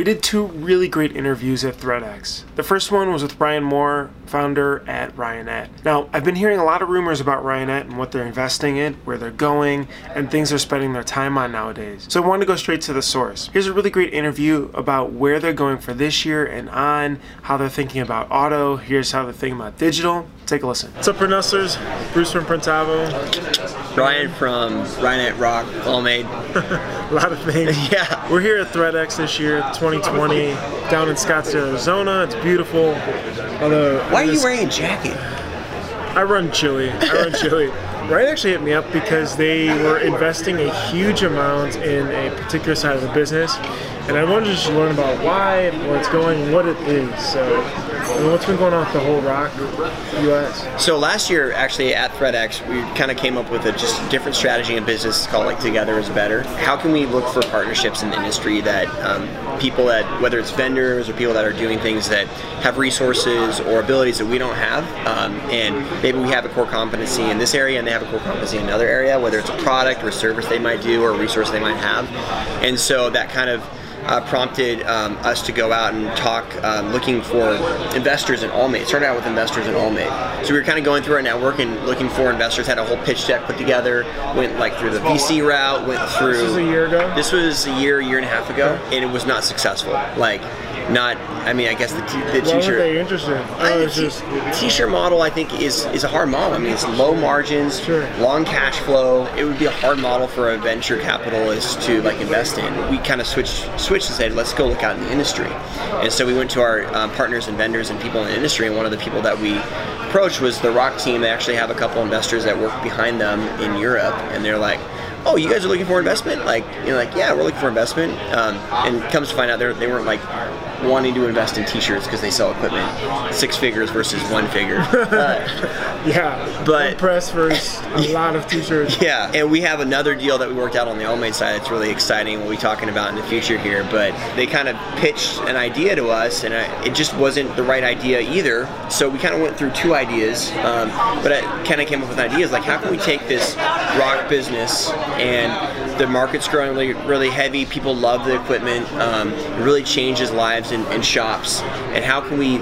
We did two really great interviews at ThreadX. The first one was with Ryan Moore, founder at Ryonet. Now, I've been hearing a lot of rumors about Ryonet and what they're investing in, where they're going, and things they're spending their time on nowadays. So I wanted to go straight to the source. Here's a really great interview about where they're going for this year and on, how they're thinking about auto, here's how they're thinking about digital. Take a listen. What's up, Printnustlers? Bruce from Printavo. Ryan from Ryonet, ROQ, Allmade. A lot of things. Yeah. We're here at ThreadX this year, 2020, down in Scottsdale, Arizona. It's beautiful. Although, why are you wearing a jacket? I run Chile. Ryan actually hit me up because they were investing a huge amount in a particular side of the business, and I wanted to just learn about why, where it's going, what it is. So, I mean, what's been going on with the whole ROQ US? So last year, actually at ThreadX, we kind of came up with a just different strategy in business called like Together is Better. How can we look for partnerships in the industry that people that, whether it's vendors or people that are doing things that have resources or abilities that we don't have, and maybe we have a core competency in this area and they have a core competency in another area, whether it's a product or a service they might do or a resource they might have. And so that kind of prompted us to go out and talk, looking for investors in Allmade. Started out with investors in Allmade. So we were kind of going through our network and looking for investors. Had a whole pitch deck put together. Went like through the VC route. Went through. This was a year ago. This was a year and a half ago, and it was not successful. Like. Not, I mean, I guess the t-shirt. Why were they interested? T-shirt model, I think, is a hard model. I mean, it's low margins, sure. Long cash flow. It would be a hard model for a venture capitalist to like invest in. We kind of switched and said, let's go look out in the industry. And so we went to our partners and vendors and people in the industry. And one of the people that we approached was the ROQ team. They actually have a couple investors that work behind them in Europe, and they're like, oh, you guys are looking for investment? Like, you know, like, yeah, we're looking for investment. And comes to find out they weren't like wanting to invest in t-shirts because they sell equipment, 6 figures versus 1 figure. Yeah, but press versus a lot of t-shirts. Yeah, and we have another deal that we worked out on the Allmade side that's really exciting. We'll be talking about in the future here, but they kind of pitched an idea to us, and it just wasn't the right idea either. So we kind of went through 2 ideas, but I kind of came up with ideas like, how can we take this ROQ business and the market's growing really, really heavy. People love the equipment. It really changes lives in shops. And how can we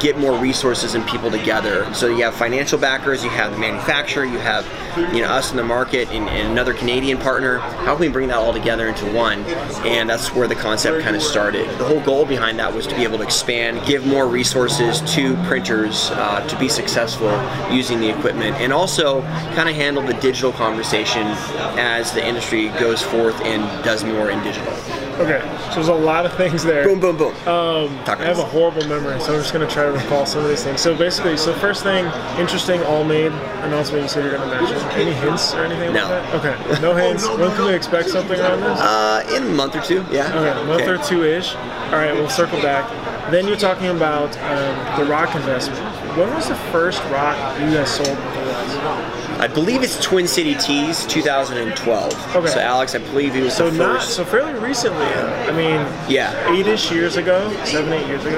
get more resources and people together? So you have financial backers, you have the manufacturer, you have us in the market, and another Canadian partner. How can we bring that all together into one? And that's where the concept kind of started. The whole goal behind that was to be able to expand, give more resources to printers to be successful using the equipment, and also kind of handle the digital conversation as the industry goes forth and does more in digital. Okay, so there's a lot of things there. Boom, boom, boom. I have a horrible memory, so I'm just going to try to recall some of these things. So basically, so first thing, interesting Allmade announcement you said you're going to mention. Any hints or anything like that? Okay, no hints. When can we expect something on this? In a month or two, yeah. Okay, a month or two-ish. All right, we'll circle back. Then you're talking about the ROQ investment. When was the first ROQ you guys sold in the U.S.? I believe it's Twin City Tees, 2012. Okay. So Alex, I believe he was the first. So fairly recently. I mean, yeah, 7, 8 years ago.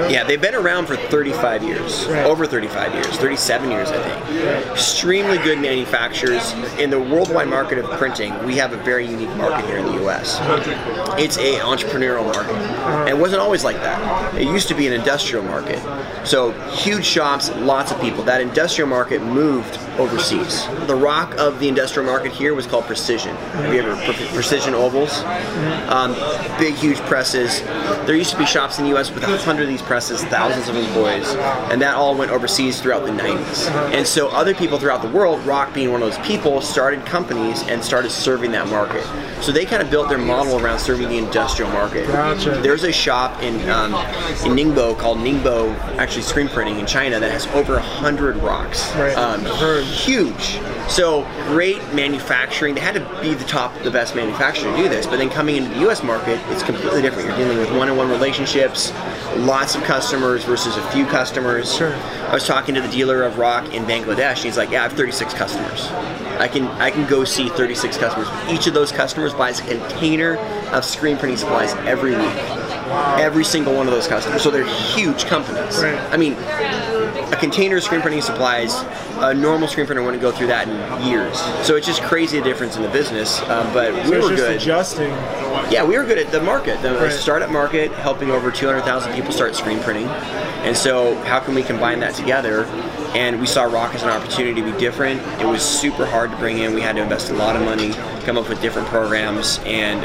Yeah, they've been around for 35 years, right. Over 35 years, 37 years, I think. Right. Extremely good manufacturers in the worldwide market of printing. We have a very unique market here in the U.S. It's an entrepreneurial market, and it wasn't always like that. It used to be an industrial market. So huge shops, lots of people. That industrial market moved overseas. The ROQ of the industrial market here was called Precision. We have Precision ovals, big, huge presses. There used to be shops in the U.S. with 100 of these presses, thousands of employees, and that all went overseas throughout the 90s. And so other people throughout the world, ROQ being one of those people, started companies and started serving that market. So they kind of built their model around serving the industrial market. Gotcha. There's a shop in Ningbo called Ningbo, actually Screen Printing in China, that has over 100 ROQs. Right. Huge. So great manufacturing. They had to be the best manufacturer to do this, but then coming into the U.S. market, it's completely different. You're dealing with one-on-one relationships, lots of customers versus a few customers. Sure. I was talking to the dealer of ROQ in Bangladesh, and he's like, yeah, I have 36 customers. I can go see 36 customers. Each of those customers buys a container of screen printing supplies every week. Every single one of those customers. So they're huge companies. Right. I mean, a container of screen printing supplies, a normal screen printer wouldn't go through that in years. So it's just crazy the difference in the business, but we were good. Adjusting Yeah, we were good at the market, the startup market, helping over 200,000 people start screen printing. And so how can we combine that together? And we saw ROQ as an opportunity to be different. It was super hard to bring in. We had to invest a lot of money, come up with different programs, and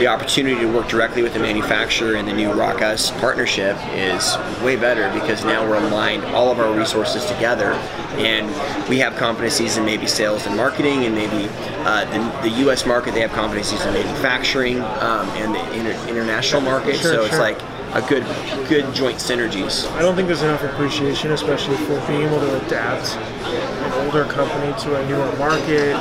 the opportunity to work directly with the manufacturer and the new ROQ US partnership is way better because now we're aligned all of our resources together, and we have competencies in maybe sales and marketing, and maybe the US market, they have competencies in manufacturing and the international market, so it's like a good joint synergies. I don't think there's enough appreciation, especially for being able to adapt an older company to a newer market,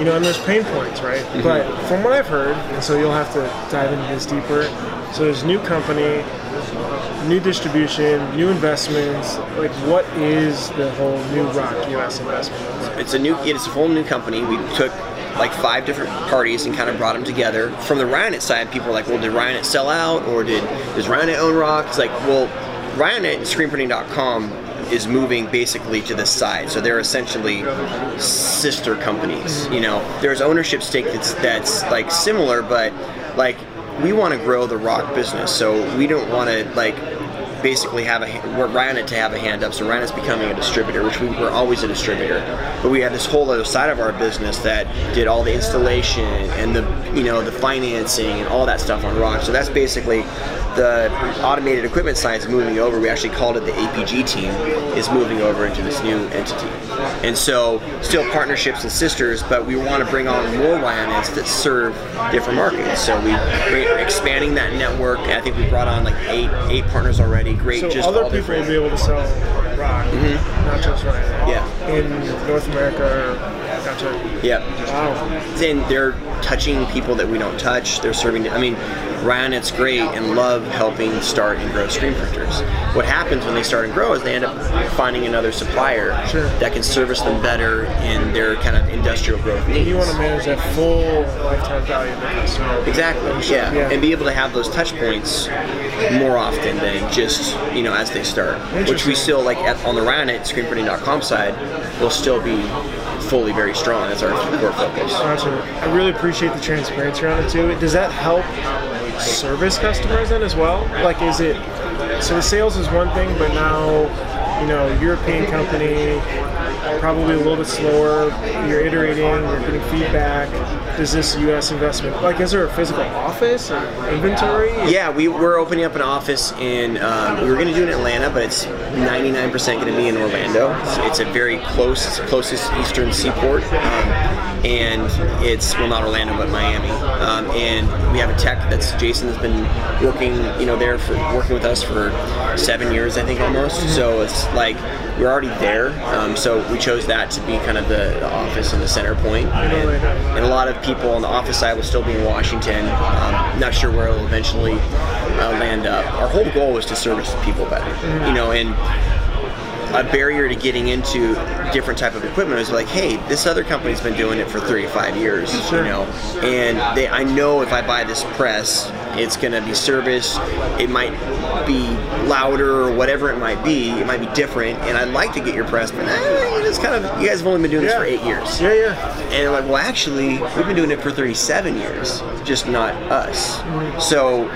you know, and there's pain points, right? Mm-hmm. But from what I've heard, and so you'll have to dive into this deeper, so there's new company, new distribution, new investments. Like, what is the whole new ROQ US investment? It's a whole new company. We took like 5 different parties and kind of brought them together. From the Ryonet side, people are like, well, did Ryonet sell out, or does Ryonet own ROQ? It's like, well, Ryonet and ScreenPrinting.com is moving basically to this side, so they're essentially sister companies. You know, there's ownership stake that's like similar, but like we want to grow the ROQ business, so we don't want to like basically we're Ryonet to have a hand up, so Ryanet's becoming a distributor, which we were always a distributor, but we had this whole other side of our business that did all the installation and the financing and all that stuff on ROQ. So that's basically the automated equipment science moving over. We actually called it the APG team, is moving over into this new entity. And so still partnerships and sisters, but we want to bring on more Ryonets that serve different markets. So we're expanding that network. I think we brought on like eight partners already. Great, so just other people different. Will be able to sell ROQ, not just Ryonet. Yeah, in North America, gotcha. Yeah. Wow. Then they're touching people that we don't touch. They're serving. I mean, Ryanet's great and love helping start and grow screen printers. What happens when they start and grow is they end up finding another supplier that can service them better in their kind of industrial growth needs. You want to manage that full lifetime value of the customer. Exactly. Yeah. And be able to have those touch points more often than just, you know, as they start, which we still like on the Ryonet ScreenPrinting.com side will still be fully very strong. That's our core focus. Gotcha. I really appreciate the transparency around it too. Does that help service customers then as well? Like, is it, so the sales is one thing, but now, you know, European company, probably a little bit slower, you're iterating, you're getting feedback. Does this US investment, like, is there a physical office or inventory? Yeah, we're opening up an office in, we were going to do it in Atlanta, but it's 99% going to be in Orlando. It's a very close, it's the closest eastern seaport. And it's, well, not Orlando, but Miami. And we have a tech that's, Jason has been working, you know, working with us for 7 years, I think, almost. So it's like, we're already there. So we chose that to be kind of the office and the center point. And a lot of people on the office side will still be in Washington. Not sure where it'll eventually land up. Our whole goal was to service people better, you know, and a barrier to getting into different type of equipment is like, hey, this other company's been doing it for 3 to 5 years, you know, and I know if I buy this press, it's going to be serviced, it might be louder or whatever it might be, it might be different, and I'd like to get your press, but it's kind of, you guys have only been doing this for 8 years. Yeah, yeah. And they're like, well, actually, we've been doing it for 37 years, just not us. So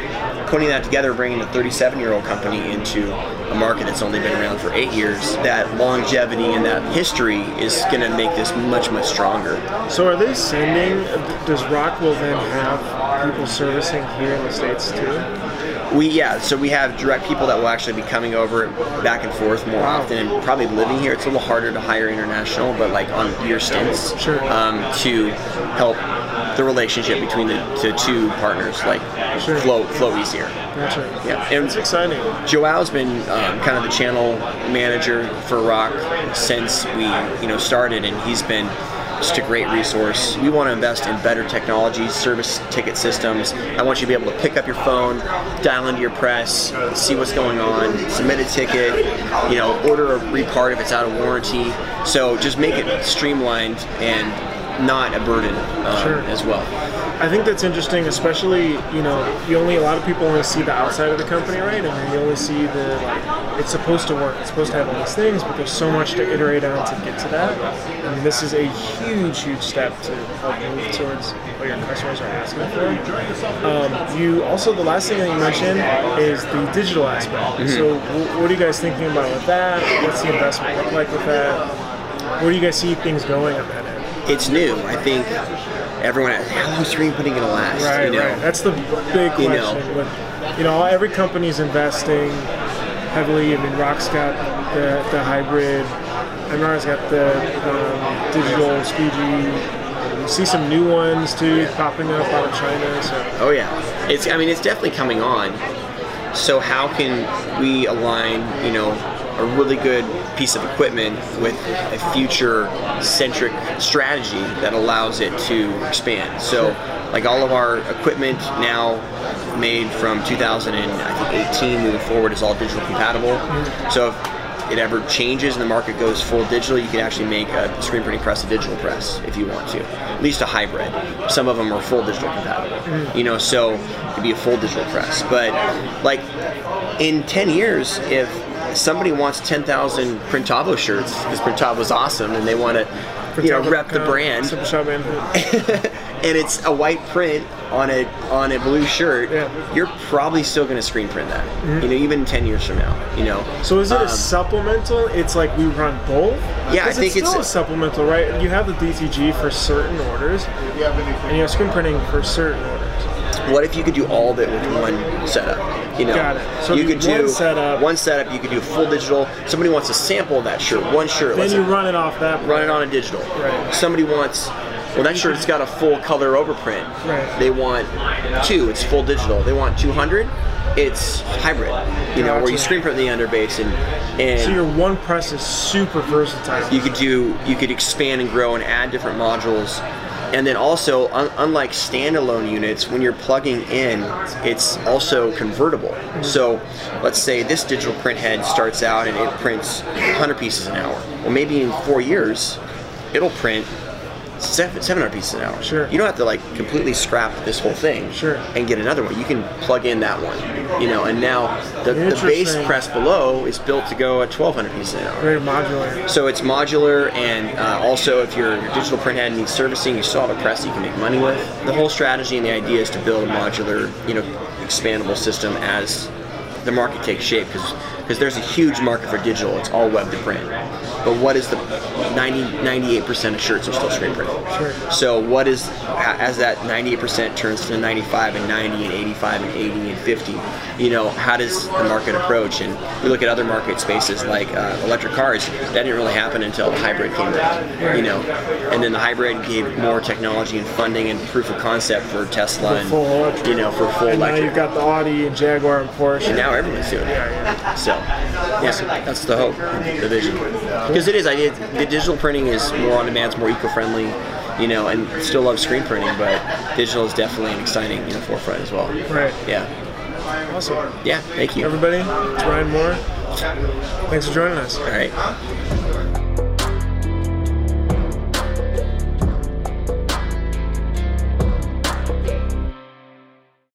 putting that together, bringing a 37-year-old company into a market that's only been around for 8 years, that longevity and that history is going to make this much, much stronger. So are they sending, does ROQ will then have people servicing here in the States too? So we have direct people that will actually be coming over back and forth more often, and probably living here. It's a little harder to hire international, but like on year stints, to help the relationship between the two partners, like, flow easier. Gotcha. Yeah, and it's exciting. Joao's been kind of the channel manager for ROQ since we, you know, started, and he's been just a great resource. We want to invest in better technology, service ticket systems. I want you to be able to pick up your phone, dial into your press, see what's going on, submit a ticket, you know, order a repart if it's out of warranty. So just make it streamlined and not a burden as well. I think that's interesting, especially, you know, a lot of people only see the outside of the company, right? And you only see the, like, it's supposed to work, it's supposed to have all these things, but there's so much to iterate on to get to that. And this is a huge, huge step to help move towards what your customers are asking for. You also, the last thing that you mentioned is the digital aspect. Mm-hmm. So what are you guys thinking about with that? What's the investment look like with that? Where do you guys see things going on that end? It's new, I think. Everyone asks, how long is screen printing going to last? Right, you know? Right. That's the big question. You know, every company's investing heavily. I mean, ROQ's got the hybrid. MR's got the digital squeegee. You see some new ones, too, popping up out of China. So. Oh, yeah. It's, I mean, it's definitely coming on. So how can we align, you know, a really good piece of equipment with a future-centric strategy that allows it to expand? So, like, all of our equipment now made from 2018 moving forward is all digital compatible. So if it ever changes and the market goes full digital, you can actually make a screen printing press a digital press if you want to, at least a hybrid. Some of them are full digital compatible, you know, so it could be a full digital press. But, like, in 10 years, if somebody wants 10,000 Printavo shirts because Printavo's awesome, and they want to, you know, rep the brand. And it's a white print on a blue shirt. Yeah. You're probably still going to screen print that. Mm-hmm. You know, even 10 years from now. You know. So is it a supplemental? It's like we run both. Yeah, I think it's still a supplemental, right? You have the DTG for certain orders, and you have screen printing for certain orders. What if you could do all of it with one setup? You know, got it. So you could do one setup. You could do full digital. Somebody wants a sample of that shirt, one shirt. Then you run it off that. Run it on a digital. Right. Somebody wants, well, that shirt's got a full color overprint. Right. They want two. It's full digital. They want 200. It's hybrid, you know, where you screen print the underbase and so your one press is super versatile. You could expand and grow and add different modules. And then also, unlike standalone units, when you're plugging in, it's also convertible. So let's say this digital print head starts out and it prints 100 pieces an hour. Well, maybe in 4 years, it'll print 700 pieces an hour. Sure. You don't have to, like, completely scrap this whole thing. Sure. And get another one. You can plug in that one, you know. And now the base press below is built to go at 1,200 pieces an hour. Very modular. So it's modular, and also if your digital printhead needs servicing, you still have a press you can make money with. The whole strategy and the idea is to build a modular, you know, expandable system as the market takes shape, because there's a huge market for digital. It's all web to print. But what is the 98% of shirts are still screen printed? Sure. So what is, as that 98% turns to 95 and 90 and 85 and 80 and 50, you know, how does the market approach? And we look at other market spaces like electric cars. That didn't really happen until the hybrid came out, you know. And then the hybrid gave more technology and funding and proof of concept for Tesla and, you know, for full electric. And now you've got the Audi and Jaguar and Porsche. And now everyone's doing it. So, yes, that's the hope, the vision. Because it is, the digital printing is more on demand, it's more eco-friendly, you know, and still love screen printing, but digital is definitely an exciting, you know, forefront as well. Right. Yeah. Awesome. Yeah, thank you. Everybody, it's Ryan Moore. Thanks for joining us. All right.